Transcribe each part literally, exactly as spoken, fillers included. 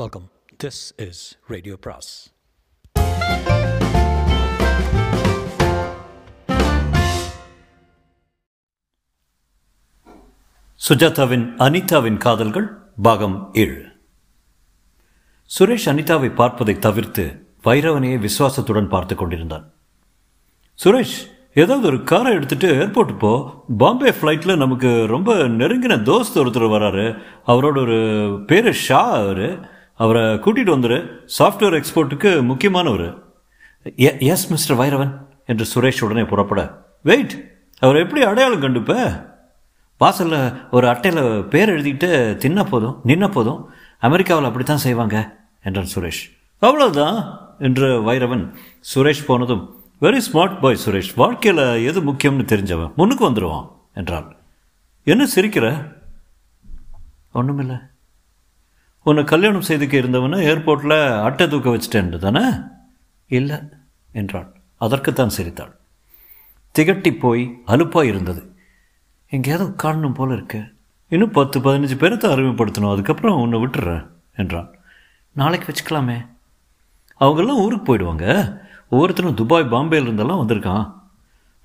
Welcome. This is radio பிராஸ். சுஜாதாவின் அனிதாவின் காதல்கள் பாகம் ஏழு. சுரேஷ் அனிதாவை பார்ப்பதை தவிர்த்து வைரவனையை விசுவாசத்துடன் பார்த்து கொண்டிருந்தான். சுரேஷ், ஏதாவது ஒரு காரை எடுத்துட்டு ஏர்போர்ட் போ. பாம்பே ஃப்ளைட்டில் நமக்கு ரொம்ப நெருங்கின தோஸ்து ஒருத்தர் வராரு. அவரோட ஒரு பேர் ஷா. அவர் அவரை கூட்டிகிட்டு வந்துரு. சாஃப்ட்வேர் எக்ஸ்போர்ட்டுக்கு முக்கியமானவர். எஸ் மிஸ்டர் வைரவன் என்று சுரேஷ் உடனே புறப்பட, வெயிட், அவரை எப்படி அடையாளம் கண்டுப்ப? வாசலில் ஒரு அட்டையில் பேர் எழுதிக்கிட்டு தின்னா போதும் நின்னா போதும். அமெரிக்காவில் அப்படி தான் செய்வாங்க என்றான் சுரேஷ். அவ்வளோதான் என்று வைரவன். சுரேஷ் போனதும், வெரி ஸ்மார்ட் பாய் சுரேஷ், வாழ்க்கையில் எது முக்கியம்னு தெரிஞ்சவன் முன்னுக்கு வந்துடுவான் என்றான். என்ன சிரிக்கிற? ஒன்றுமில்லை. உன்னை கல்யாணம் செய்துக்கு இருந்தவனை ஏர்போர்ட்டில் அட்டை தூக்க வச்சுட்டேன் தானே? இல்லை என்றான். அதற்குத்தான் சிரித்தாள். திகட்டி போய் அலுப்பாக இருந்தது. எங்கேயாவது காணணும் போல் இருக்கு. இன்னும் பத்து பதினஞ்சு பேரத்தை அறிமுகப்படுத்தணும், அதுக்கப்புறம் உன்னை விட்டுறேன் என்றான். நாளைக்கு வச்சுக்கலாமே. அவங்கெல்லாம் ஊருக்கு போயிடுவாங்க. ஒவ்வொருத்தரும் துபாய், பாம்பேயில் இருந்தெல்லாம் வந்திருக்கான்.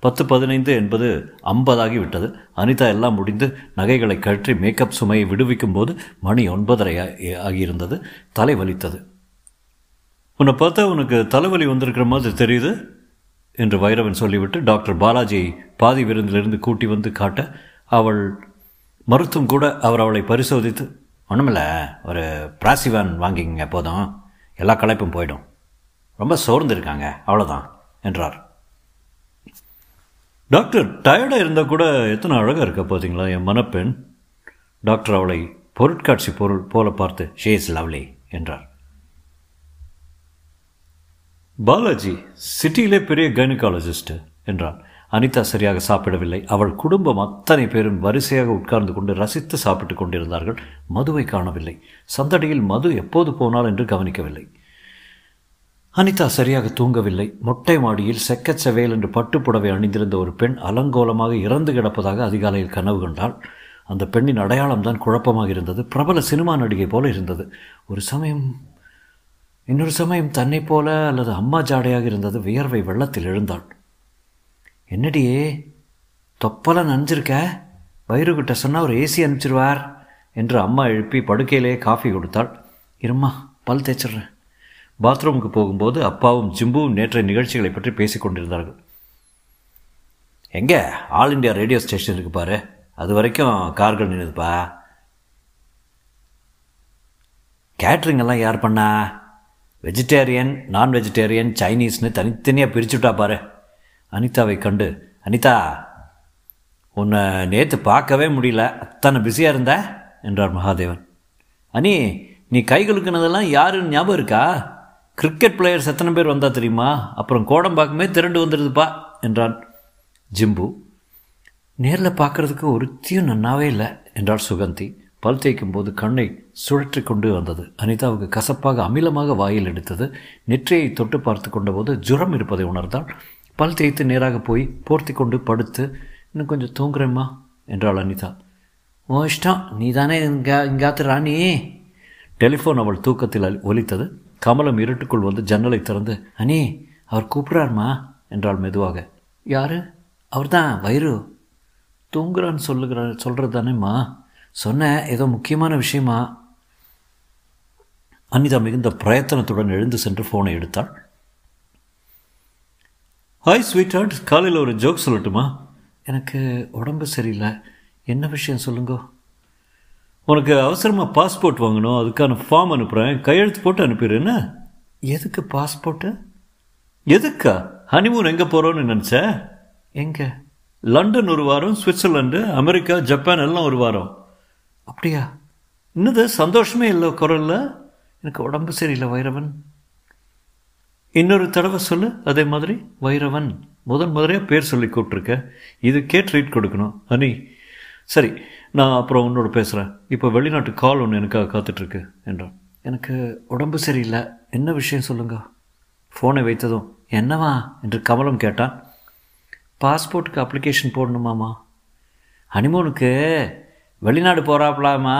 பத்து பதினைந்து என்பது ஐம்பதாகி விட்டது. அனிதா எல்லாம் முடிந்து நகைகளை கழற்றி மேக்கப் சுமையை விடுவிக்கும் போது மணி ஒன்பதரை ஆகியிருந்தது. தலை வலித்தது. உன்னை பார்த்தா உனக்கு தலைவலி வந்திருக்கிற மாதிரி தெரியுது என்று வைரவன் சொல்லிவிட்டு டாக்டர் பாலாஜியை பாதி விருந்திலிருந்து கூட்டி வந்து காட்ட, அவள் மருத்துவம் கூட அவர் அவளை பரிசோதித்து, ஒன்றுமில்லை, ஒரு பிராசிவான் வாங்கிங்க போதும், எல்லா களைப்பும் போயிடும், ரொம்ப சோர்ந்திருக்காங்க, அவ்வளோதான் என்றார். டாக்டர், டயர்டாக இருந்தால் கூட எத்தனை அழகாக இருக்கா பார்த்தீங்களா என் மனப்பெண். டாக்டர் அவளை பொருட்காட்சி பொருள் போல பார்த்து, ஷீ இஸ் லவ்லி என்றார். பாலாஜி சிட்டியிலே பெரிய கைனகாலஜிஸ்ட் என்றான். அனிதா சரியாக சாப்பிடவில்லை. அவள் குடும்பம் அத்தனை பேரும் வரிசையாக உட்கார்ந்து கொண்டு ரசித்து சாப்பிட்டு கொண்டிருந்தார்கள். மதுவை காணவில்லை. சந்தடியில் மது எப்போது போனால் என்று கவனிக்கவில்லை. அனிதா சரியாக தூங்கவில்லை. மொட்டை மாடியில் செக்கச்சவேல் என்று பட்டுப்புடவை அணிந்திருந்த ஒரு பெண் அலங்கோலமாக இறந்து கிடப்பதாக அதிகாலையில் கனவு கண்டாள். அந்த பெண்ணின் அடையாளம்தான் குழப்பமாக இருந்தது. பிரபல சினிமா நடிகை போல இருந்தது. ஒரு சமயம் இன்னொரு சமயம் தன்னை போல அல்லது அம்மா ஜாடையாக இருந்தது. வியர்வை வெள்ளத்தில் எழுந்தாள். என்னடியே தொப்பெல்லாம் நனைஞ்சிருக்க, வயிறுகிட்ட சொன்னால் ஒரு ஏசி அனுப்பிச்சிருவார் என்று அம்மா எழுப்பி படுக்கையிலேயே காஃபி கொடுத்தாள். இரும்மா பல் தேய்ச்சிட்றேன். பாத்ரூமுக்கு போகும்போது அப்பாவும் ஜிம்புவும் நேற்றைய நிகழ்ச்சிகளை பற்றி பேசி கொண்டிருந்தார்கள். எங்கே ஆல் இண்டியா ரேடியோ ஸ்டேஷன் இருக்கு பாரு, அது வரைக்கும் கார்கள் நின்றுதுப்பா. கேட்ரிங் எல்லாம் யார் பண்ணா? வெஜிடேரியன், நான் வெஜிடேரியன், சைனீஸ்னு தனித்தனியாக பிரிச்சுட்டா பாரு. அனிதாவை கண்டு, அனிதா உன்னை நேற்று பார்க்கவே முடியல, அத்தனை பிஸியாக இருந்த என்றார் மகாதேவன். அனி, நீ கைகளுக்குனதெல்லாம் யாருன்னு ஞாபகம் இருக்கா? கிரிக்கெட் பிளேயர்ஸ் எத்தனை பேர் வந்தால் தெரியுமா? அப்புறம் கோடம்பாக்குமே திரண்டு வந்துடுதுப்பா என்றான் ஜிம்பு. நேரில் பார்க்குறதுக்கு ஒருத்தியும் நன்னாவே இல்லை என்றாள் சுகந்தி. பல் தேய்க்கும் போது கண்ணை சுழற்றி கொண்டு வந்தது. அனிதாவுக்கு கசப்பாக அமிலமாக வாயில் எடுத்தது. நெற்றியை தொட்டு பார்த்து கொண்ட போது ஜுரம் இருப்பதை உணர்ந்தாள். பல் தேய்த்து நேராக போய் போர்த்தி கொண்டு படுத்து, இன்னும் கொஞ்சம் தூங்குறேம்மா என்றாள் அனிதா. ஓ இஷ்டம், நீ தானே இங்கே இங்காத்து ராணி. டெலிஃபோன் அவள் தூக்கத்தில் ஒலித்தது. கமலம் இருட்டுக்குள் வந்து ஜன்னலை திறந்து, அனி அவர் கூப்பிட்றாருமா என்றாள் மெதுவாக. யாரு? அவர் தான் வைரு. தூங்குறான்னு சொல்லுகிற சொல்கிறது தானேம்மா சொன்ன, ஏதோ முக்கியமான விஷயமா? அனிதா மிகுந்த பிரயத்தனத்துடன் எழுந்து சென்று ஃபோனை எடுத்தாள். ஹாய் ஸ்வீட்ஹார்ட், காலையில் ஒரு ஜோக் சொல்லட்டுமா? எனக்கு உடம்பு சரியில்லை. என்ன விஷயம் சொல்லுங்கோ. உனக்கு அவசரமாக பாஸ்போர்ட் வாங்கணும், அதுக்கான ஃபார்ம் அனுப்புகிறேன், கையெழுத்து போட்டு அனுப்பிடுறேன்னு. எதுக்கு பாஸ்போர்ட்டு? எதுக்கா? ஹனிமூன் எங்கே போகிறோன்னு நினச்சேன். எங்கே? லண்டன் ஒரு வாரம், சுவிட்சர்லாண்டு, அமெரிக்கா, ஜப்பான் எல்லாம் ஒரு வாரம். அப்படியா? இன்னது சந்தோஷமே இல்லை குரலில். எனக்கு உடம்பு சரியில்லை வைரவன். இன்னொரு தடவை சொல்லு அதே மாதிரி. வைரவன் முதன் முதலையாக பேர் சொல்லி கூப்பிட்ருக்கேன். இதுக்கே ட்ரீட் கொடுக்கணும் ஹனி. சரி, நான் அப்புறம் உன்னோட பேசுகிறேன். இப்போ வெளிநாட்டு கால் ஒன்று எனக்காக காத்துட்ருக்கு என்றான். எனக்கு உடம்பு சரியில்லை, என்ன விஷயம் சொல்லுங்க. ஃபோனை வைத்ததும், என்னவா என்று கமலம் கேட்டான். பாஸ்போர்ட்டுக்கு அப்ளிகேஷன் போடணுமாம்மா. ஹனிமூனுக்கு வெளிநாடு போகிறாப்லாமா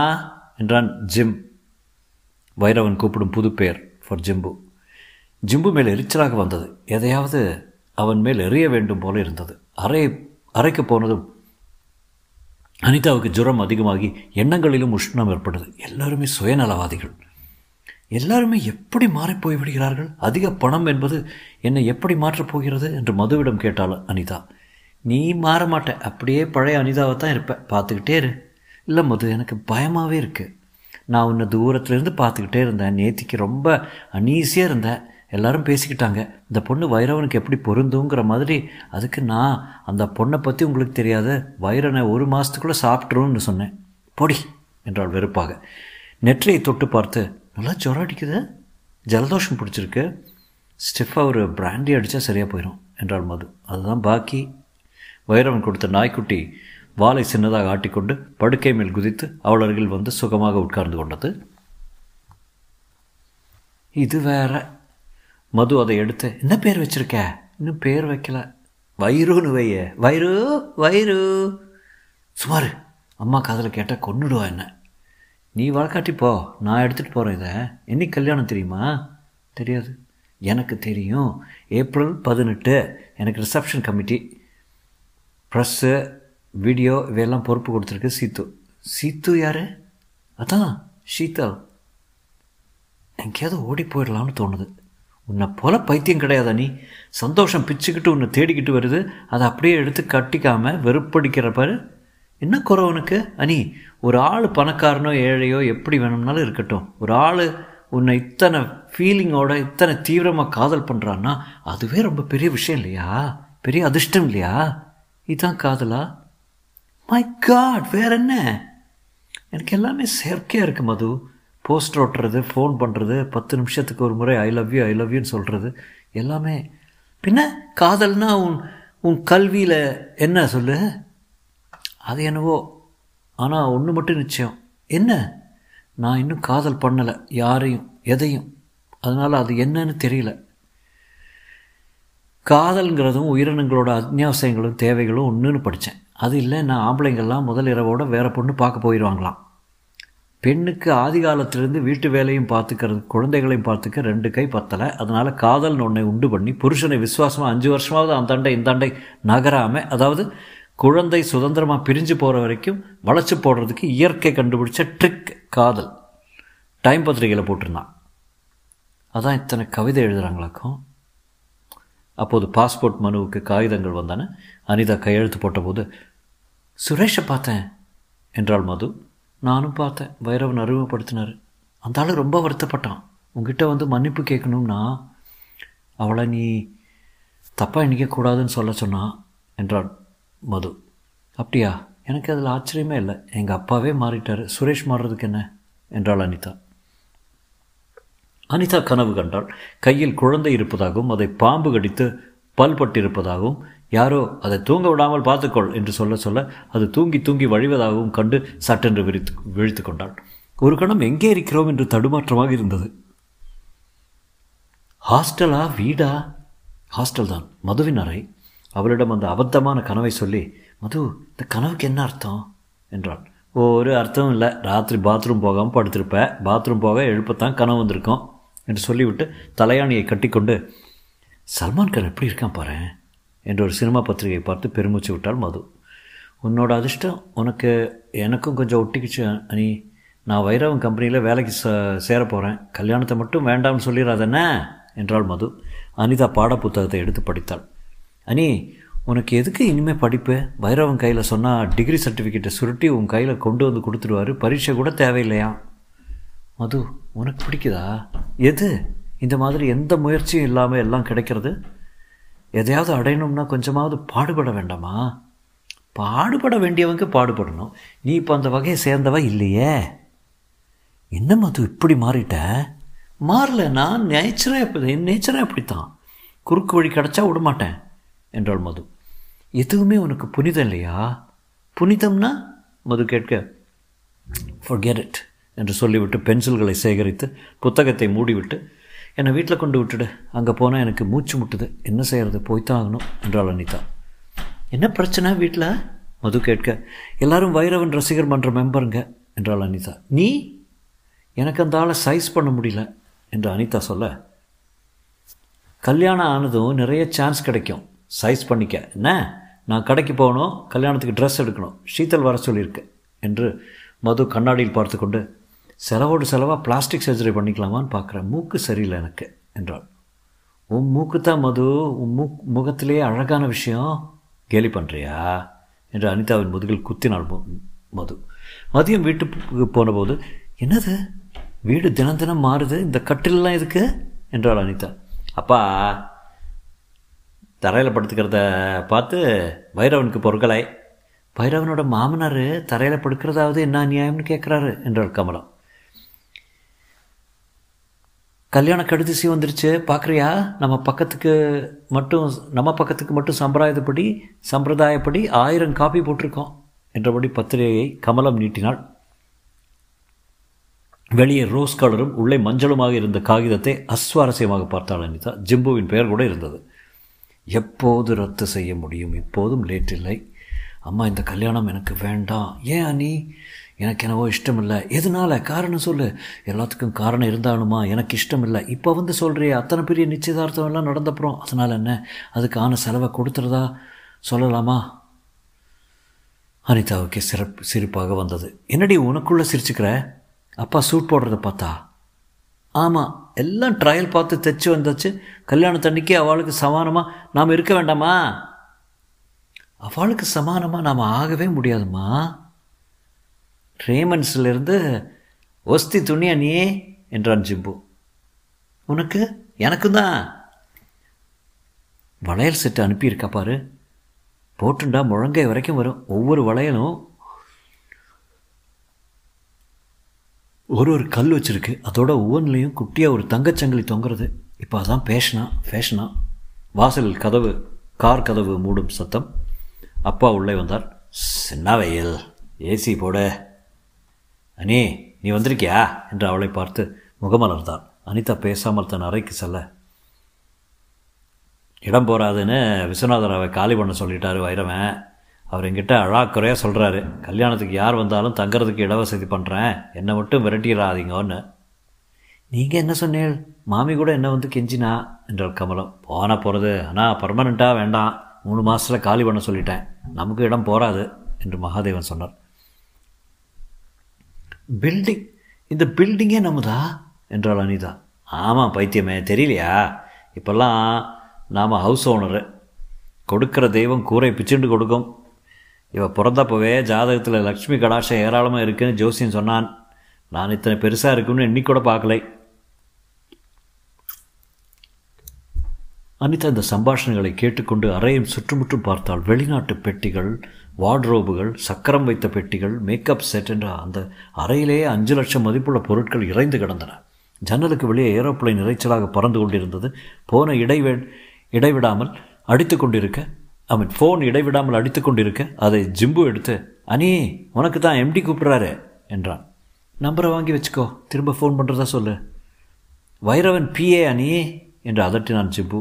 என்றான் ஜிம். வைரவன் கூப்பிடும் புது பெயர் ஃபார் ஜிம்பு. ஜிம்பு மேல் எரிச்சலாக வந்தது. எதையாவது அவன் மேல் எறிய வேண்டும் போல இருந்தது. அறை அறைக்க போனதும் அனிதாவுக்கு ஜுரம் அதிகமாகி எண்ணங்களிலும் உஷ்ணம் ஏற்பட்டது. எல்லாருமே சுயநலவாதிகள், எல்லாருமே எப்படி மாறிப்போய் விடுகிறார்கள். அதிக பணம் என்பது என்னை எப்படி மாற்றப் போகிறது என்று மதுவிடம் கேட்டாள் அனிதா. நீ மாற மாட்ட, அப்படியே பழைய அனிதாவைத்தான் இருப்பேன், பார்த்துக்கிட்டே இரு. இல்லை மது, எனக்கு பயமாகவே இருக்குது. நான் உன்னை தூரத்துலேருந்து பார்த்துக்கிட்டே இருந்தேன். நேத்திக்கு ரொம்ப அன்ஈஸியாக இருந்தேன். எல்லாரும் பேசிக்கிட்டாங்க, இந்த பொண்ணு வைரவனுக்கு எப்படி பொருந்துங்கிற மாதிரி. அதுக்கு நான் அந்த பொண்ணை பற்றி உங்களுக்கு தெரியாத வைரனை ஒரு மாதத்துக்குள்ளே சாப்பிட்ருன்னு சொன்னேன். பொடி என்றாள் வெறுப்பாக. நெற்றியை தொட்டு பார்த்து, நல்லா ஜுரம் அடிக்குது, ஜலதோஷம் பிடிச்சிருக்கு, ஸ்டிஃபாக ஒரு பிராண்டி அடித்தா சரியாக போயிடும் என்றாள் மது. அதுதான் பாக்கி. வைரவன் கொடுத்த நாய்க்குட்டி வாலை சின்னதாக ஆட்டிக்கொண்டு படுக்கை மேல் குதித்து அவள் அருகில் வந்து சுகமாக உட்கார்ந்து கொண்டது. இது வேற. மது அதை எடுத்து, என்ன பேர் வச்சிருக்க? இன்னும் பேர் வைக்கல. வயிறுன்னு வைய. வயிறு வயிறு சுமார். அம்மா காதில் கேட்டால் கொன்னுடுவா என்ன. நீ வழக்காட்டி போ, நான் எடுத்துகிட்டு போகிறேன். இதை என்னைக்கு கல்யாணம் தெரியுமா? தெரியாது. எனக்கு தெரியும். ஏப்ரல் பதினெட்டு எனக்கு ரிசப்ஷன் கமிட்டி. ப்ரெஸ்ஸு வீடியோ இவையெல்லாம் பொறுப்பு கொடுத்துருக்கு சீத்து. சீத்து யார்? அதான் சீதா. எங்கேயாவது ஓடி போயிடலாம்னு தோணுது. உன்னை போல பைத்தியம் கிடையாதா நீ? சந்தோஷம் பிச்சுக்கிட்டு உன்னை தேடிக்கிட்டு வருது, அதை அப்படியே எடுத்து கட்டிக்காமல் வெறுப்படிக்கிறப்பாரு. என்ன குறை உனக்கு அனி? ஒரு ஆள் பணக்காரனோ ஏழையோ எப்படி வேணும்னாலும் இருக்கட்டும், ஒரு ஆள் உன்னை இத்தனை ஃபீலிங்கோட இத்தனை தீவிரமாக காதல் பண்ணுறான்னா அதுவே ரொம்ப பெரிய விஷயம் இல்லையா? பெரிய அதிர்ஷ்டம் இல்லையா? இதுதான் காதலா? மை காட், வேற என்ன? எனக்கு எல்லாமே செயற்கையாக இருக்கு மது. போஸ்டர் ஓட்டுறது, ஃபோன் பண்ணுறது, பத்து நிமிஷத்துக்கு ஒரு முறை I love you I love யூன்னு சொல்கிறது எல்லாமே. பின்ன காதல்னா உன் உன் கல்வியில் என்ன சொல்லு? அது என்னவோ. ஆனால் ஒன்று மட்டும் நிச்சயம். என்ன? நான் இன்னும் காதல் பண்ணலை யாரையும் எதையும். அதனால் அது என்னன்னு தெரியல. காதல்ங்கிறதும் உயிரினங்களோட அத்தியாவசியங்களும் தேவைகளும் ஒன்றுன்னு படித்தேன். அது இல்லை, நான் ஆம்பளைங்கள்லாம் முதல் இரவோட வேறு பொண்ணு பார்க்க போயிடுவாங்களாம். பெண்ணுக்கு ஆதி காலத்திலேருந்து வீட்டு வேலையும் பார்த்துக்கிறது குழந்தைகளையும் பார்த்துக்க ரெண்டு கை பத்தலை. அதனால் காதல்னு ஒன்றை உண்டு பண்ணி புருஷனை விசுவாசமாக அஞ்சு வருஷமாவது அந்தாண்டை இந்தாண்டை நகராமல், அதாவது குழந்தை சுதந்திரமாக பிரிஞ்சு போகிற வரைக்கும் வளைச்சி போடுறதுக்கு இயற்கை கண்டுபிடிச்ச ட்ரிக் காதல். டைம் பத்திரிகையில் போட்டிருந்தான். அதான் இத்தனை கவிதை எழுதுகிறாங்களாக்கும். அப்போது பாஸ்போர்ட் மனுவுக்கு காகிதங்கள் வந்தானே. அனிதா கையெழுத்து போட்டபோது சுரேஷை பார்த்தேன் என்றாள் மது. நானும் பார்த்தேன். வைரவன் அறிமுகப்படுத்தினார். அந்த ஆள் ரொம்ப வருத்தப்பட்டான். உங்ககிட்ட வந்து மன்னிப்பு கேட்கணும்னா அவளை நீ தப்பாக நினைக்கக்கூடாதுன்னு சொல்ல சொன்னான் என்றாள் மது. அப்படியா? எனக்கு அதில் ஆச்சரியமே இல்லை. எங்கள் அப்பாவே மாறிட்டார், சுரேஷ் மாறுறதுக்கு என்ன என்றாள் அனிதா. அனிதா கனவு கண்டாள். கையில் குழந்தை இருப்பதாகவும் அதை பாம்பு கடித்து பல்பட்டு இருப்பதாகவும் யாரோ அதை தூங்க விடாமல் பார்த்துக்கொள் என்று சொல்ல சொல்ல அது தூங்கி தூங்கி வழிவதாகவும் கண்டு சட்டென்று விரித்து விழித்து கொண்டாள். ஒரு கணம் எங்கே இருக்கிறோம் என்று தடுமாற்றமாக இருந்தது. ஹாஸ்டலா வீடா? ஹாஸ்டல் தான். மதுவின் அறை. அவளிடம் அந்த அபத்தமான கனவை சொல்லி, மது இந்த கனவுக்கு என்ன அர்த்தம் என்றாள். ஒரு அர்த்தம் இல்லை, ராத்திரி பாத்ரூம் போகாமல் படுத்திருப்பேன், பாத்ரூம் போக எழுப்பத்தான் கனவு வந்திருக்கோம் என்று சொல்லிவிட்டு தலையாணியை கட்டிக்கொண்டு, சல்மான் கான் எப்படி இருக்கான் பாரு என்று ஒரு சினிமா பத்திரிகையை பார்த்து பெருமூச்சு விட்டாள் மது. உன்னோட அதிர்ஷ்டம் உனக்கு எனக்கும் கொஞ்சம் ஒட்டிக்கிச்சு அனி. நான் வைரவன் கம்பெனியில் வேலைக்கு ச சேர போகிறேன், கல்யாணத்தை மட்டும் வேண்டாம்னு சொல்லிடாதண்ணே என்றாள் மது. அனிதா பாட புத்தகத்தை எடுத்து படித்தாள். அனி, உனக்கு எதுக்கு இனிமேல் படிப்பு? வைரவன் கையில் சொன்னால் டிகிரி சர்டிஃபிகேட்டை சுருட்டி உன் கையில் கொண்டு வந்து கொடுத்துருவார், பரீட்சை கூட தேவையில்லையா. மது, உனக்கு பிடிக்குதா? எது? இந்த மாதிரி எந்த முயற்சியும் இல்லாமல் எல்லாம் கிடைக்கிறது. எதையாவது அடையணும்னா கொஞ்சமாவது பாடுபட வேண்டாமா? பாடுபட வேண்டியவங்க பாடுபடணும். நீ இப்போ அந்த வகையை சேர்ந்தவ இல்லையே. என்ன மது இப்படி மாறிட்ட? மாறல, நான் நேச்சராக இப்படி நேச்சராக இப்படித்தான். குறுக்கு வழி கிடச்சா விடமாட்டேன் என்றாள் மது. எதுவுமே உனக்கு புனிதம் இல்லையா? புனிதம்னா? மது கேட்க, forget it என்று சொல்லிவிட்டு பென்சில்களை சேகரித்து புத்தகத்தை மூடிவிட்டு, என்னை வீட்டில் கொண்டு விட்டுடு, அங்கே போனால் எனக்கு மூச்சு முட்டுது, என்ன செய்கிறது, போய்த்தான் ஆகணும் என்றாள் அனிதா. என்ன பிரச்சனை வீட்டில்? மது கேட்க, எல்லாரும் வைரவன் ரசிகர் மன்ற மெம்பருங்க என்றாள் அனிதா. நீ? எனக்கு அந்த ஆளை சைஸ் பண்ண முடியல என்று அனிதா சொல்ல, கல்யாணம் ஆனதும் நிறைய சான்ஸ் கிடைக்கும், சைஸ் பண்ணிக்க என்ன, நான் கடைக்கு போகணும், கல்யாணத்துக்கு ட்ரெஸ் எடுக்கணும், சீத்தல் வர சொல்லியிருக்கேன் என்று மது கண்ணாடியில் பார்த்து கொண்டு, செலவோடு செலவாக பிளாஸ்டிக் சர்ஜரி பண்ணிக்கலாமான்னு பார்க்குறேன், மூக்கு சரியில்லை எனக்கு என்றாள். உன் மூக்கு தான் மது, உன் மூக் முகத்திலேயே அழகான விஷயம், கேலி பண்ணுறியா என்று அனிதாவின் முதுகில் குத்தினாள் மது. மதியம் வீட்டுக்கு போனபோது, என்னது வீடு தினம் தினம் மாறுது, இந்த கட்டிலெலாம் எதுக்கு என்றாள் அனிதா. அப்பா தரையில் படுத்துக்கிறத பார்த்து பைரவனுக்கு பொருட்களை, பைரவனோட மாமனார் தரையில் படுக்கிறதாவது என்ன நியாயம்னு கேட்குறாரு என்றாள் கமலா. கல்யாண கடுதிசி வந்துருச்சு பார்க்குறியா, நம்ம பக்கத்துக்கு மட்டும் நம்ம பக்கத்துக்கு மட்டும் சம்பிரதாயப்படி சம்பிரதாயப்படி ஆயிரம் காப்பி போட்டிருக்கோம் என்றபடி பத்திரிகையை கமலம் நீட்டினாள். வெளியே ரோஸ் கலரும் உள்ளே மஞ்சளுமாக இருந்த காகிதத்தை அஸ்வாரஸ்யமாக பார்த்தாள் அனிதா. ஜிம்புவின் பெயர் கூட இருந்தது. எப்போது ரத்து செய்ய முடியும், இப்போதும் லேட் இல்லை. அம்மா இந்த கல்யாணம் எனக்கு வேண்டாம். ஏன் அனி? எனக்கு என்னவோ இஷ்டம் இல்லை. எதனால காரணம் சொல்லு. எல்லாத்துக்கும் காரணம் இருந்தாலுமா? எனக்கு இஷ்டம் இல்லை. இப்போ வந்து சொல்கிறே, அத்தனை பெரிய நிச்சயதார்த்தம் எல்லாம் நடந்தப்புறம் அதனால் என்ன, அதுக்கான செலவை கொடுத்துறதா சொல்லலாமா? அனிதாவுக்கு சிறப்பு சிரிப்பாக வந்தது. என்னடி உனக்குள்ளே சிரிச்சுக்கிற? அப்பா சூட் போடுறத பார்த்தா? ஆமாம், எல்லாம் ட்ரையல் பார்த்து தைச்சி வந்தாச்சு. கல்யாணத்தன்னைக்கு அவளுக்கு சமானமாக நாம் இருக்க வேண்டாமா? அவளுக்கு சமானமாக நாம் ஆகவே முடியாதுமா. ரேமன்ஸ்லேருந்து ஒஸ்தி துணியா நீ என்றான் ஜிம்பு. உனக்கு? எனக்கும் தான் வளையல் செட்டு அனுப்பியிருக்கா பாரு, போட்டுண்டா முழங்கை வரைக்கும் வரும். ஒவ்வொரு வளையலும் ஒரு ஒரு கல் வச்சுருக்கு. அதோட ஒவ்வொன்றுலையும் குட்டியாக ஒரு தங்கச்சங்கிலி தொங்குறது. இப்போ அதான் ஃபேஷனா ஃபேஷனா வாசலில் கதவு கார் கதவு மூடும் சத்தம். அப்பா உள்ளே வந்தார். சின்ன வயல் ஏசி போட அனி, நீ வந்திருக்கியா என்று அவளை பார்த்து முகமலர்ந்தார். அனிதா பேசாமல் தன் அறைக்கு செல்ல, இடம் போகாதுன்னு விஸ்வநாதராவை காலி பண்ண சொல்லிட்டாரு வைரவன். அவர் என்கிட்ட அழாக்குறையாக சொல்கிறாரு, கல்யாணத்துக்கு யார் வந்தாலும் தங்கிறதுக்கு இட வசதி பண்ணுறேன், என்னை மட்டும் விரட்டிடாதீங்கன்னு. நீங்கள் என்ன சொன்னீள்? மாமி கூட என்ன வந்து கெஞ்சினா என்றார் கமலம். போனால் போகிறது, ஆனால் பர்மனெண்ட்டாக வேண்டாம், மூணு மாதத்தில் காலி பண்ண சொல்லிட்டேன், நமக்கு இடம் போகாது என்று மகாதேவன் சொன்னார். பில்டிங் இந்த பில்டிங்கே நம்மதா என்றாள் அனிதா. ஆமாம் பைத்தியமே, தெரியலையா? இப்போல்லாம் நாம் ஹவுஸ் ஓனரு, கொடுக்குற தெய்வம் கூரை பிச்சுண்டு கொடுக்கும். இவள் பிறந்தப்பவே ஜாதகத்தில் லக்ஷ்மி கடாட்சம் ஏராளமாக இருக்குன்னு ஜோசியன் சொன்னான். நான் இத்தனை பெருசாக இருக்குன்னு இன்னிக்கூட பார்க்கலை. அனிதா இந்த சம்பாஷணைகளை கேட்டுக்கொண்டு அறையும் சுற்றுமுற்றும் பார்த்தாள். வெளிநாட்டு பெட்டிகள், வார்ட்ரோபுகள், சக்கரம் வைத்த பெட்டிகள், மேக்கப் செட் என்ற அந்த அறையிலேயே அஞ்சு லட்சம் மதிப்புள்ள பொருட்கள் இறைந்து கிடந்தன. ஜன்னலுக்கு வெளியே ஏரோப்ளைன் இறைச்சலாக பறந்து கொண்டிருந்தது. போன இடைவே இடைவிடாமல் அடித்து கொண்டிருக்க ஐ மீன் ஃபோன் இடைவிடாமல் அடித்து கொண்டிருக்க அதை ஜிம்பு எடுத்து, அனி உனக்கு தான் எம்டி கூப்பிட்றாரு என்றான். நம்பரை வாங்கி வச்சுக்கோ, திரும்ப ஃபோன் பண்ணுறதா சொல்லு. வைரவன் பிஏ அனி என்று அதட்டினான் ஜிம்பு.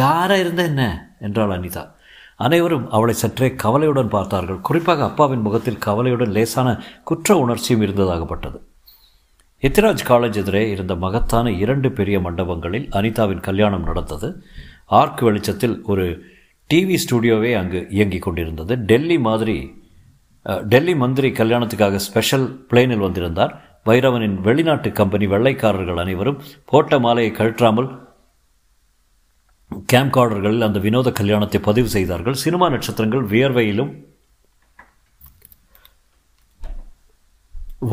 யாராக இருந்த என்ன என்றாள் அனிதா. அனைவரும் அவளை சற்றே கவலையுடன் பார்த்தார்கள். குறிப்பாக அப்பாவின் முகத்தில் கவலையுடன் லேசான குற்ற உணர்ச்சியும் இருந்ததாகப்பட்டது. எத்திராஜ் காலேஜ் எதிரே இருந்த மகத்தான இரண்டு பெரிய மண்டபங்களில் அனிதாவின் கல்யாணம் நடந்தது. ஆர்க் வெளிச்சத்தில் ஒரு டிவி ஸ்டுடியோவே அங்கு இயங்கிக் கொண்டிருந்தது. டெல்லி மாதிரி டெல்லி மந்திரி கல்யாணத்துக்காக ஸ்பெஷல் பிளேனில் வந்திருந்தார். வைரவனின் வெளிநாட்டு கம்பெனி வெள்ளைக்காரர்கள் அனைவரும் போட்ட மாலையை கழற்றாமல் கேம்கார்டர்களில் அந்த வினோத கல்யாணத்தை பதிவு செய்தார்கள். சினிமா நட்சத்திரங்கள் வியர்வையிலும்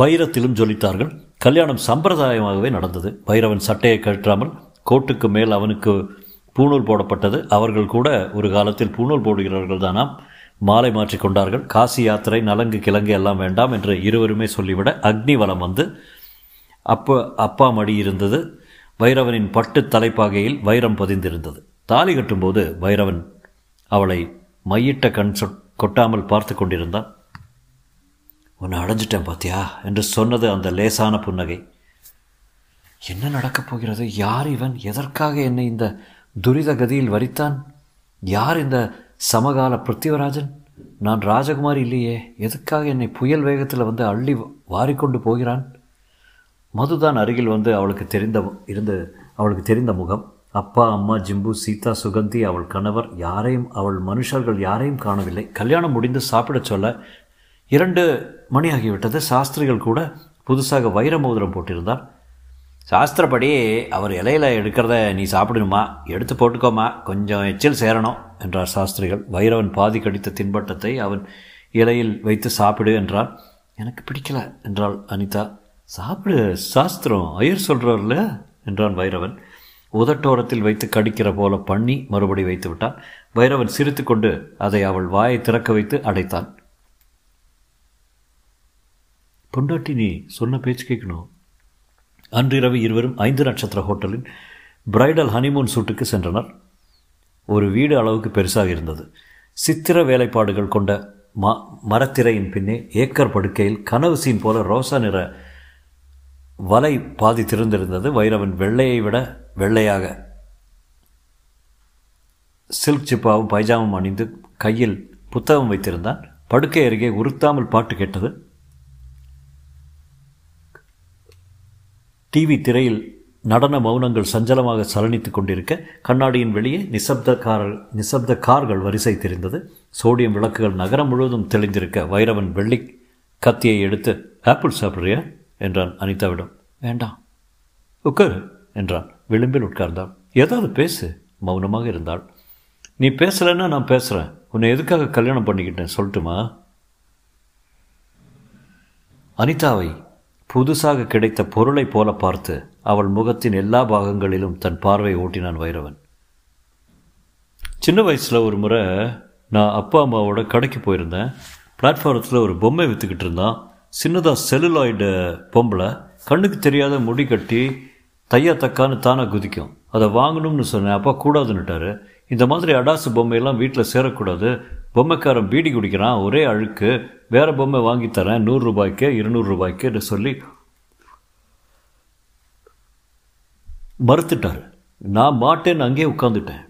வைரத்திலும் ஜொலித்தார்கள். கல்யாணம் சம்பிரதாயமாகவே நடந்தது. வைரவன் சட்டையை கழற்றாமல் கோட்டுக்கு மேல் அவனுக்கு பூணூல் போடப்பட்டது. அவர்கள் கூட ஒரு காலத்தில் பூணூல் போடுகிறவர்கள் தானாம். மாலை மாற்றி கொண்டார்கள். காசி யாத்திரை, நலங்கு கிழங்கு எல்லாம் வேண்டாம் என்று இருவருமே சொல்லிவிட அக்னிவலம் வந்து அப்போ அப்பா மடி இருந்தது. வைரவனின் பட்டு தலைப்பாகையில் வைரம் பதிந்திருந்தது. தாலி கட்டும்போது வைரவன் அவளை மையிட்ட கண் சொட் கொட்டாமல் பார்த்து கொண்டிருந்தான். உன்னை அடைஞ்சிட்டேன் பார்த்தியா என்று சொன்னது அந்த லேசான புன்னகை. என்ன நடக்கப் போகிறது? யார் இவன்? எதற்காக என்னை இந்த துரித கதியில் வரித்தான்? யார் இந்த சமகால பிருத்திவராஜன்? நான் ராஜகுமாரி இல்லையே, எதுக்காக என்னை புயல் வேகத்தில் வந்து அள்ளி வாரிக்கொண்டு போகிறான்? மதுதான் அருகில் வந்து அவளுக்கு தெரிந்த இருந்த அவளுக்கு தெரிந்த முகம். அப்பா, அம்மா, ஜிம்பு, சீதா, சுகந்தி, அவள் கணவர், யாரையும் அவள் மனுஷர்கள் யாரையும் காணவில்லை. கல்யாணம் முடிந்து சாப்பிட சொல்ல இரண்டு மணியாகிவிட்டது. சாஸ்திரிகள் கூட புதுசாக வைர மோதிரம் போட்டிருந்தார். சாஸ்திரப்படி அவர் இலையில் எடுக்கிறத நீ சாப்பிடணுமா, எடுத்து போட்டுக்கோமா, கொஞ்சம் எச்சில் சேரணும் என்றார் சாஸ்திரிகள். வைரவன் பாதி கடித்த தின்பட்டத்தை அவன் இலையில் வைத்து சாப்பிடு என்றார். எனக்கு பிடிக்கல என்றாள் அனிதா. சாப்பிடு, சாஸ்திரம் ஐயர் சொல்கிறார்ல என்றான் வைரவன். உதட்டோரத்தில் வைத்து கடிக்கிற போல பண்ணி மறுபடி வைத்து விட்டான். வைரவன் சிரித்து கொண்டு அதை அவள் வாயை திறக்க வைத்து அடைத்தான். பொண்டாட்டி நீ சொன்ன பேச்சு கேட்கணும். அன்றிரவு இருவரும் ஐந்து நட்சத்திர ஹோட்டலின் பிரைடல் ஹனிமூன் சூட்டுக்கு சென்றனர். ஒரு வீடு அளவுக்கு பெருசாக இருந்தது. சித்திர வேலைப்பாடுகள் கொண்ட ம மரத்திரையின் பின்னே ஏக்கர் படுக்கையில் கனவு சீன் போல ரோசா நிற வலை பாதி திறந்திருந்தது. வைரவன் வெள்ளையை விட வெள்ளையாக சில்க் சிப்பாவும் பைஜாமும் அணிந்து கையில் புத்தகம் வைத்திருந்தான். படுக்கை அருகே உறுத்தாமல் பாட்டு கேட்டது. டிவி திரையில் நடன மௌனங்கள் சஞ்சலமாக சலனித்து கொண்டிருக்க கண்ணாடியின் வெளியே நிசப்த கார் நிசப்த கார்கள் வரிசை தெரிந்தது. சோடியம் விளக்குகள் நகரம் முழுவதும் தெளிந்திருக்க வைரவன் வெள்ளி கத்தியை எடுத்து ஆப்பிள் சாப்பிட்றியா என்றான் அனிதாவிடம். வேண்டாம். உட்கார் என்றான். விளிம்பில் உட்கார்ந்தாள். ஏதாவது பேசு. மௌனமாக இருந்தாள். நீ பேசலைன்னா நான் பேசுகிறேன். உன்னை எதுக்காக கல்யாணம் பண்ணிக்கிட்டேன் சொல்லட்டுமா? அனிதாவை புதுசாக கிடைத்த பொருளை போல பார்த்து அவள் முகத்தின் எல்லா பாகங்களிலும் தன் பார்வை ஓட்டினான் வைரவன். சின்ன வயசில் ஒரு முறை நான் அப்பா அம்மாவோட கடைக்கு போயிருந்தேன். பிளாட்ஃபாரத்தில் ஒரு பொம்மை விற்றுக்கிட்டு இருந்தான். சின்னதாக செல்லுலாய்டு பொம்பளை, கண்ணுக்கு தெரியாத முடி கட்டி தையா தக்கான்னு தானாக குதிக்கும். அதை வாங்கணும்னு சொன்னேன். அப்பா கூடாதுன்னுட்டார். இந்த மாதிரி அடாசு பொம்மையெல்லாம் வீட்டில் சேரக்கூடாது. பொம்மைக்காரன் பீடி குடிக்கிறான், ஒரே அழுக்கு, வேறு பொம்மை வாங்கி தரேன் நூறு ரூபாய்க்கு இருநூறு ரூபாய்க்குன்னு சொல்லி மறுத்துட்டார். நான் மாட்டேன்னு அங்கேயே உட்காந்துட்டேன்.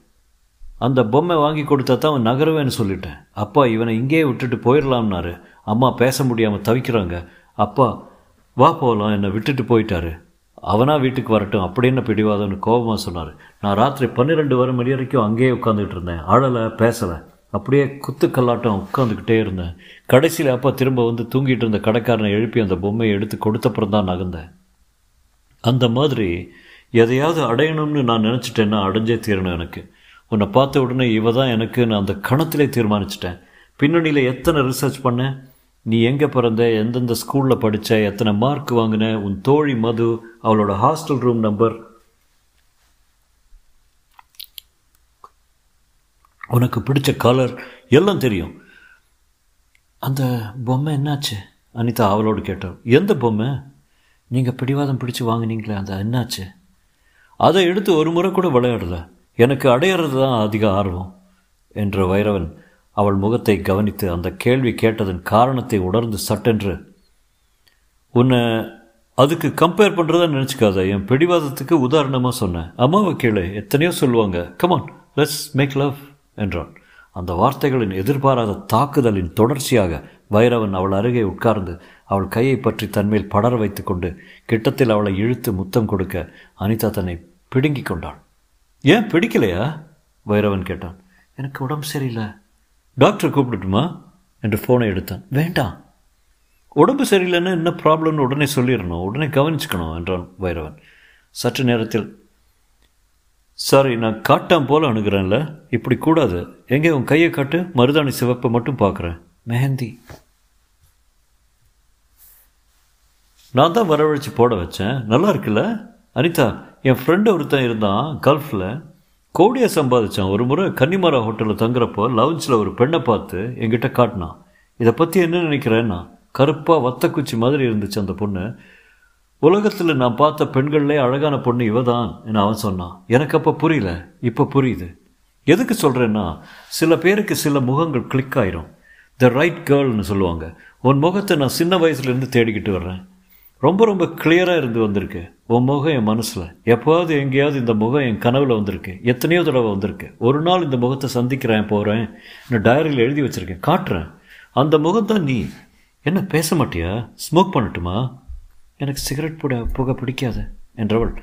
அந்த பொம்மை வாங்கி கொடுத்தா தான் அவன் நகருவேன்னு சொல்லிட்டேன். அப்பா இவனை இங்கேயே விட்டுட்டு போயிடலாம்னாரு. அம்மா பேச முடியாமல் தவிக்கிறாங்க. அப்பா வா போகலாம், என்னை விட்டுட்டு போயிட்டாரு. அவனாக வீட்டுக்கு வரட்டும் அப்படின்னு பிடிவாதம்னு கோபமாக சொன்னார். நான் ராத்திரி பன்னிரெண்டு வரை மணி வரைக்கும் அங்கேயே உட்காந்துக்கிட்டு இருந்தேன். அழலை, பேசலை, அப்படியே குத்து கல்லாட்டம் உட்காந்துக்கிட்டே இருந்தேன். கடைசியில் அப்பா திரும்ப வந்து தூங்கிட்டு இருந்த கடைக்காரனை எழுப்பி அந்த பொம்மையை எடுத்து கொடுத்தப்புறம் தான் நகர்ந்தேன். அந்த மாதிரி எதையாவது அடையணும்னு நான் நினச்சிட்டேன்னா அடைஞ்சே தீரணும். எனக்கு உன்னை பார்த்த உடனே இவ தான் எனக்கு நான் அந்த கணத்திலே தீர்மானிச்சிட்டேன். பின்னணியில் எத்தனை ரிசர்ச் பண்ணேன், நீ எங்கே பிறந்த, எந்தெந்த ஸ்கூலில் படித்த, எத்தனை மார்க் வாங்கின, உன் தோழி மது, அவளோட ஹாஸ்டல் ரூம் நம்பர், உனக்கு பிடிச்ச கலர் எல்லாம் தெரியும். அந்த பொம்மை என்னாச்சு அனிதா அவளோடு கேட்டாள். எந்த பொம்மை? நீங்கள் பிடிவாதம் பிடிச்சி வாங்கினீங்களே அந்த என்னாச்சு? அதை எடுத்து ஒரு முறை கூட விளையாடலை. எனக்கு அடையிறது தான் அதிக ஆர்வம் என்ற வைரவன் அவள் முகத்தை கவனித்து அந்த கேள்வி கேட்டதன் காரணத்தை உணர்ந்து சட்டென்று, உன்னை அதுக்கு கம்பேர் பண்ணுறதா நினச்சிக்காத, என் பிடிவாதத்துக்கு உதாரணமாக சொன்னேன். அம்மாவை கேளு, எத்தனையோ சொல்லுவாங்க. கமான் லெட்ஸ் மேக் லவ் என்றான். அந்த வார்த்தைகளின் எதிர்பாராத தாக்குதலின் தொடர்ச்சியாக வைரவன் அவள் அருகே உட்கார்ந்து அவள் கையை பற்றி தன்மேல் படர வைத்து கொண்டு கிட்டத்தில் அவளை இழுத்து முத்தம் கொடுக்க அனிதா தன்னை பிடுங்கி கொண்டாள். ஏன் பிடிக்கலையா வைரவன் கேட்டான். எனக்கு உடம்பு சரியில்லை. டாக்டர் கூப்பிட்டுட்டுமா என்று ஃபோனை எடுத்தான். வேண்டாம், உடம்பு சரியில்லைன்னா என்ன ப்ராப்ளம்னு உடனே சொல்லிடணும், உடனே கவனிச்சுக்கணும் என்றான் வைரவன். சற்று நேரத்தில், சாரி நான் காட்டாம் போல் அணுகிறேன்ல, இப்படி கூடாது, எங்கே உன் கையை காட்டு, மருதாணி சிவப்பை மட்டும் பார்க்குறேன். மெஹந்தி நான் தான் வரவழைச்சி போட வச்சேன், நல்லா இருக்குல்ல அனிதா? என் ஃப்ரெண்டு ஒருத்தன் இருந்தான் கல்ஃபில், கோடியாக சம்பாதிச்சான். ஒரு முறை கன்னிமாரா ஹோட்டலில் தங்குறப்போ லவுஞ்சில் ஒரு பெண்ணை பார்த்து என்கிட்ட காட்டினான். இதை பற்றி என்ன நினைக்கிறேன்னா, கருப்பாக வத்தக்குச்சி மாதிரி இருந்துச்சு அந்த பொண்ணு. உலகத்தில் நான் பார்த்த பெண்கள்லேயே அழகான பொண்ணு இவ தான் என அவன் சொன்னான். எனக்கு அப்போ புரியல, இப்போ புரியுது. எதுக்கு சொல்கிறேன்னா, சில பேருக்கு சில முகங்கள் கிளிக் ஆயிரும். த ரைட் கேர்ள்னு சொல்லுவாங்க. உன் முகத்தை நான் சின்ன வயசுலேருந்து தேடிக்கிட்டு வர்றேன். ரொம்ப ரொம்ப கிளியராக இருந்து வந்திருக்கு உன் முகம் என் மனசில். எப்போது எங்கேயாவது இந்த முகம் என் கனவில் வந்திருக்கு, எத்தனையோ தடவை வந்திருக்கு. ஒரு நாள் இந்த முகத்தை சந்திக்கிறேன் போகிறேன், நான் டைரியில் எழுதி வச்சுருக்கேன், காட்டுறேன். அந்த முகம்தான் நீ. என்ன பேச மாட்டியா? ஸ்மோக் பண்ணட்டுமா எனக்கு சிகரெட் போட புகை பிடிக்காது என்றவள்,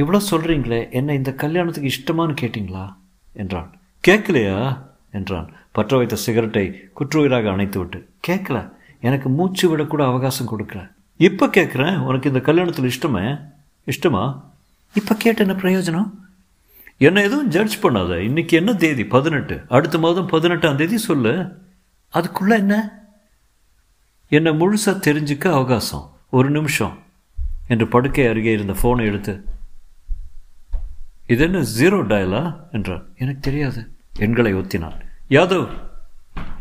இவ்வளோ சொல்கிறீங்களே, என்னை இந்த கல்யாணத்துக்கு இஷ்டமானு கேட்டிங்களா என்றான். கேட்கலையா என்றான், பற்ற வைத்த சிகரெட்டை குற்றுயிராக அணைத்து விட்டு. கேட்கல, எனக்கு மூச்சு விடக்கூட அவகாசம் கொடுக்கல. இப்போ கேட்குறேன், உனக்கு இந்த கல்யாணத்தில் இஷ்டமே? இஷ்டமா? இப்போ கேட்ட என்ன பிரயோஜனம்? என்னை எதுவும் ஜட்ஜ் பண்ணாத. இன்றைக்கி என்ன தேதி? பதினெட்டு. அடுத்த மாதம் பதினெட்டாம் தேதி சொல்லு. அதுக்குள்ளே என்ன? என்னை முழுசாக தெரிஞ்சுக்க அவகாசம். ஒரு நிமிஷம் என்று படுக்கை அருகே இருந்த ஃபோனை எடுத்து, இது என்ன ஜீரோ டயலா என்றான். எனக்கு தெரியாது. எண்களை ஒத்தினான். யாதவ்,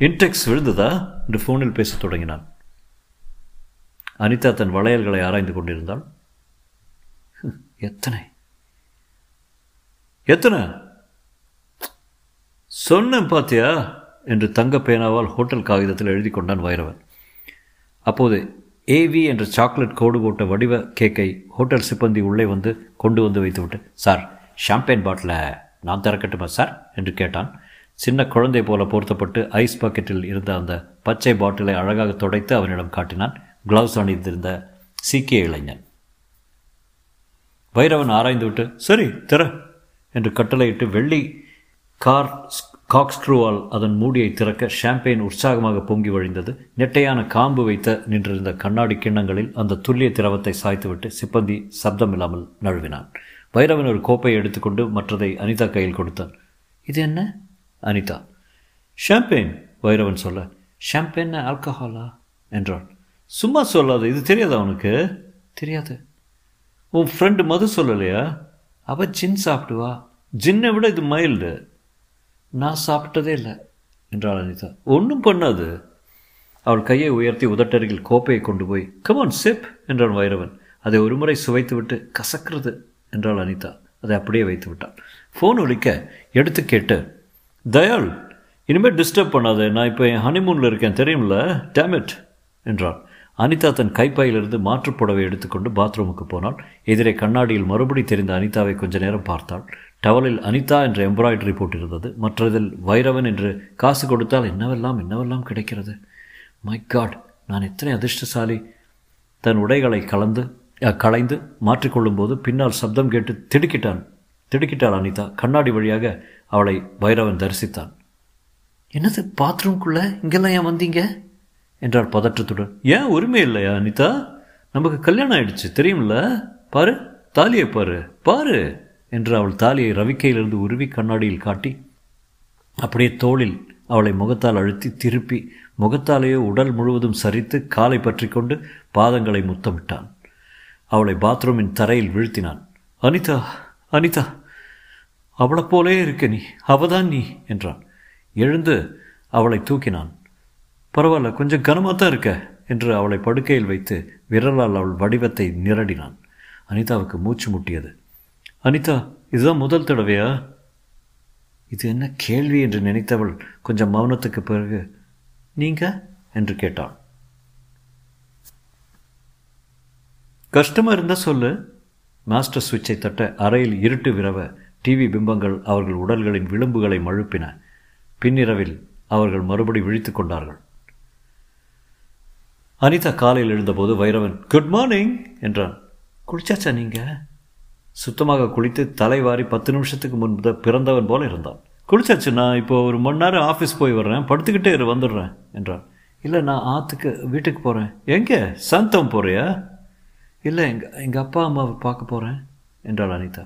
இன்டெக்ஸ் விழுந்ததா என்று ஃபோனில் பேசத் தொடங்கினான். அனிதா தன் வளையல்களை ஆராய்ந்து கொண்டிருந்தாள். எத்தனை எத்தனை சொன்னேன் பார்த்தியா என்று தங்க பேனாவால் ஹோட்டல் காகிதத்தில் எழுதி கொண்டான் வைரவன். அப்போது ஏவி என்ற சாக்லேட் கோடு போட்ட வடிவ கேக்கை ஹோட்டல் சிப்பந்தி உள்ளே வந்து கொண்டு வந்து வைத்துவிட்டு, சார் ஷாம்பெயின் பாட்டிலை நான் திறக்கட்டுமா சார் என்று கேட்டான். சின்ன குழந்தை போல பொருத்தப்பட்டு ஐஸ் பாக்கெட்டில் இருந்த அந்த பச்சை பாட்டிலை அழகாக துடைத்து அவனிடம் காட்டினான் கிளவுஸ் அணிந்திருந்த சீக்கிய இளைஞன். வைரவன் ஆராய்ந்துவிட்டு, சரி திற என்று கட்டளையிட்டு வெள்ளி கார் காக்ஸ்க்ரூவால் அதன் மூடியை திறக்க ஷாம்பெயின் உற்சாகமாக பொங்கி வழிந்தது. நெட்டையான காம்பு வைத்த நின்றிருந்த கண்ணாடி கிண்ணங்களில் அந்த துல்லிய திரவத்தை சாய்த்துவிட்டு சிப்பந்தி சப்தமில்லாமல் நழுவினான். வைரவன் ஒரு கோப்பையை எடுத்துக்கொண்டு மற்றதை அனிதா கையில் கொடுத்தான். இது என்ன அனிதா? ஷாம்பெயின் வைரவன் சொல்ல, ஷாம்பெயின் ஆல்கஹாலா என்றான். சும்மா சொல்லாத, இது தெரியாதா உனக்கு? தெரியாது. உன் ஃப்ரெண்டு மது சொல்லலையா? அவள் ஜின் சாப்பிடுவா. ஜின்னை விட இது மைல்டு. நான் சாப்பிட்டதே இல்லை என்றாள் அனிதா. ஒன்றும் பண்ணாது. அவள் கையை உயர்த்தி உதட்டருகில் கோப்பையை கொண்டு போய், கமான் சிப் என்றான் வைரவன். அதை ஒரு முறை சுவைத்து விட்டு, கசக்கிறது என்றாள் அனிதா. அதை அப்படியே வைத்து விட்டாள். ஃபோன் ஒலிக்க எடுத்து கேட்டு, தயாள் இனிமேல் டிஸ்டர்ப் பண்ணாத, நான் இப்போ என் ஹனிமூனில் இருக்கேன் தெரியும்ல, டேமிட் என்றான். அனிதா தன் கைப்பாயிலிருந்து மாற்றுப்புடவை எடுத்துக்கொண்டு பாத்ரூமுக்கு போனாள். எதிரே கண்ணாடியில் மறுபடி தெரிந்த அனிதாவை கொஞ்ச நேரம் பார்த்தாள். டவலில் அனிதா என்ற எம்ப்ராய்டரி போட்டிருந்தது. மற்றதில் வைரவன் என்று காசு கொடுத்தால் என்னவெல்லாம் என்னவெல்லாம் கிடைக்கிறது. மை காட், நான் எத்தனை அதிர்ஷ்டசாலி. தன் உடைகளை கலந்து களைந்து மாற்றிக்கொள்ளும் போது பின்னால் சப்தம் கேட்டு திடுக்கிட்டான் திடுக்கிட்டாள் அனிதா. கண்ணாடி வழியாக அவளை வைரவன் தரிசித்தான். என்னது பாத்ரூம்குள்ளே? இங்கெல்லாம் ஏன் வந்தீங்க என்றார் பதற்றத்துடன். ஏன் உரிமை இல்லையா அனிதா? நமக்கு கல்யாணம் ஆயிடுச்சு தெரியும்ல, பாரு தாலியை பாரு பாரு என்று அவள் தாலியை ரவிக்கையிலிருந்து உருவி கண்ணாடியில் காட்டி அப்படியே தோளில் அவளை முகத்தால் அழுத்தி திருப்பி முகத்தாலேயே உடல் முழுவதும் சரித்து காலை பற்றி கொண்டு பாதங்களை முத்தமிட்டான். அவளை பாத்ரூமின் தரையில் வீழ்த்தினான். அனிதா, அனிதா, அவளை போலே இருக்க நீ, அவதான் நீ என்றான். எழுந்து அவளை தூக்கினான். பரவாயில்ல, கொஞ்சம் கனமாக தான் இருக்க என்று அவளை படுக்கையில் வைத்து விரலால் அவள் வடிவத்தை நிரடினான். அனிதாவுக்கு மூச்சு முட்டியது. அனிதா, இதுதான் முதல் தடவையா? இது என்ன கேள்வி என்று நினைத்தவள் கொஞ்சம் மௌனத்துக்கு பிறகு, நீங்கள் என்று கேட்டாள். கஷ்டமாக இருந்தால் சொல்லு. மாஸ்டர் சுவிட்சை தட்ட அறையில் இருட்டு விரவ டிவி பிம்பங்கள் அவர்கள் உடல்களின் விளிம்புகளை மழுப்பின. பின்னிரவில் அவர்கள் மறுபடி விழித்து கொண்டார்கள். அனிதா காலையில் எழுந்தபோது வைரவன் குட் மார்னிங் என்றான். குளிச்சாச்சா நீங்கள்? சுத்தமாக குளித்து தலைவாரி பத்து நிமிஷத்துக்கு முன்பு பிறந்தவன் போல இருந்தான். குளிச்சாச்சு, நான் இப்போ ஒரு மணி நேரம் ஆஃபீஸ் போய் வர்றேன், படுத்துக்கிட்டே இரு, வந்துடுறேன் என்றான். இல்லை, நான் ஆற்றுக்கு வீட்டுக்கு போகிறேன். எங்கே? சாந்தம் போறியா? இல்லை, எங்கள் எங்கள் அப்பா அம்மாவை பார்க்க போகிறேன் என்றாள் அனிதா.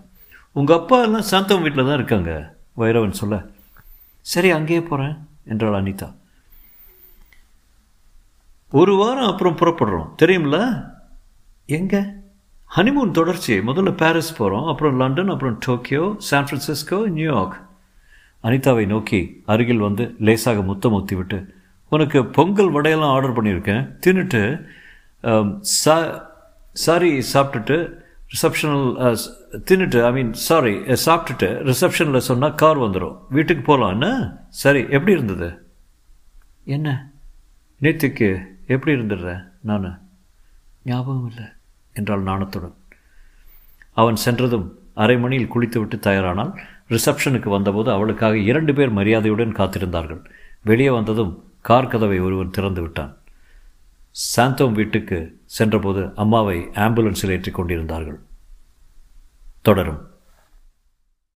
உங்கள் அப்பா எல்லாம் சாந்தம் வீட்டில் தான் இருக்காங்க வைரவன் சொல்ல. சரி, அங்கேயே போகிறேன் என்றாள் அனிதா. ஒரு வாரம் அப்புறம் புறப்படுறோம் தெரியும்ல. எங்கே? ஹனிமூன் தொடர்ச்சி. முதல்ல பாரிஸ் போகிறோம், அப்புறம் லண்டன், அப்புறம் டோக்கியோ, சான் ஃப்ரான்சிஸ்கோ, நியூயார்க். அனிதாவை நோக்கி அருகில் வந்து லேசாக முத்தம் ஊற்றி விட்டு, உனக்கு பொங்கல் வடையெல்லாம் ஆர்டர் பண்ணியிருக்கேன், தின்னுட்டு சா சாரி சாப்பிட்டுட்டு ரிசப்ஷனில் தின்னுட்டு ஐ மீன் சாரி சாப்பிட்டுட்டு ரிசப்ஷனில் சொன்னால் கார் வந்துடும், வீட்டுக்கு போகலாம் என்ன? சரி, எப்படி இருந்தது? என்ன நேற்றுக்கு எப்படி இருந்துடுறேன் நான்? ஞாபகம் இல்லை என்றால் நாணத்துடன். அவன் சென்றதும் அரை மணியில் குளித்துவிட்டு தயாரானால் ரிசப்ஷனுக்கு வந்தபோது அவளுக்காக இரண்டு பேர் மரியாதையுடன் காத்திருந்தார்கள். வெளியே வந்ததும் கார் கதவை ஒருவன் திறந்து விட்டான். சாந்தம் வீட்டுக்கு சென்றபோது அம்மாவை ஆம்புலன்ஸில் ஏற்றிக் கொண்டிருந்தார்கள். தொடரும்.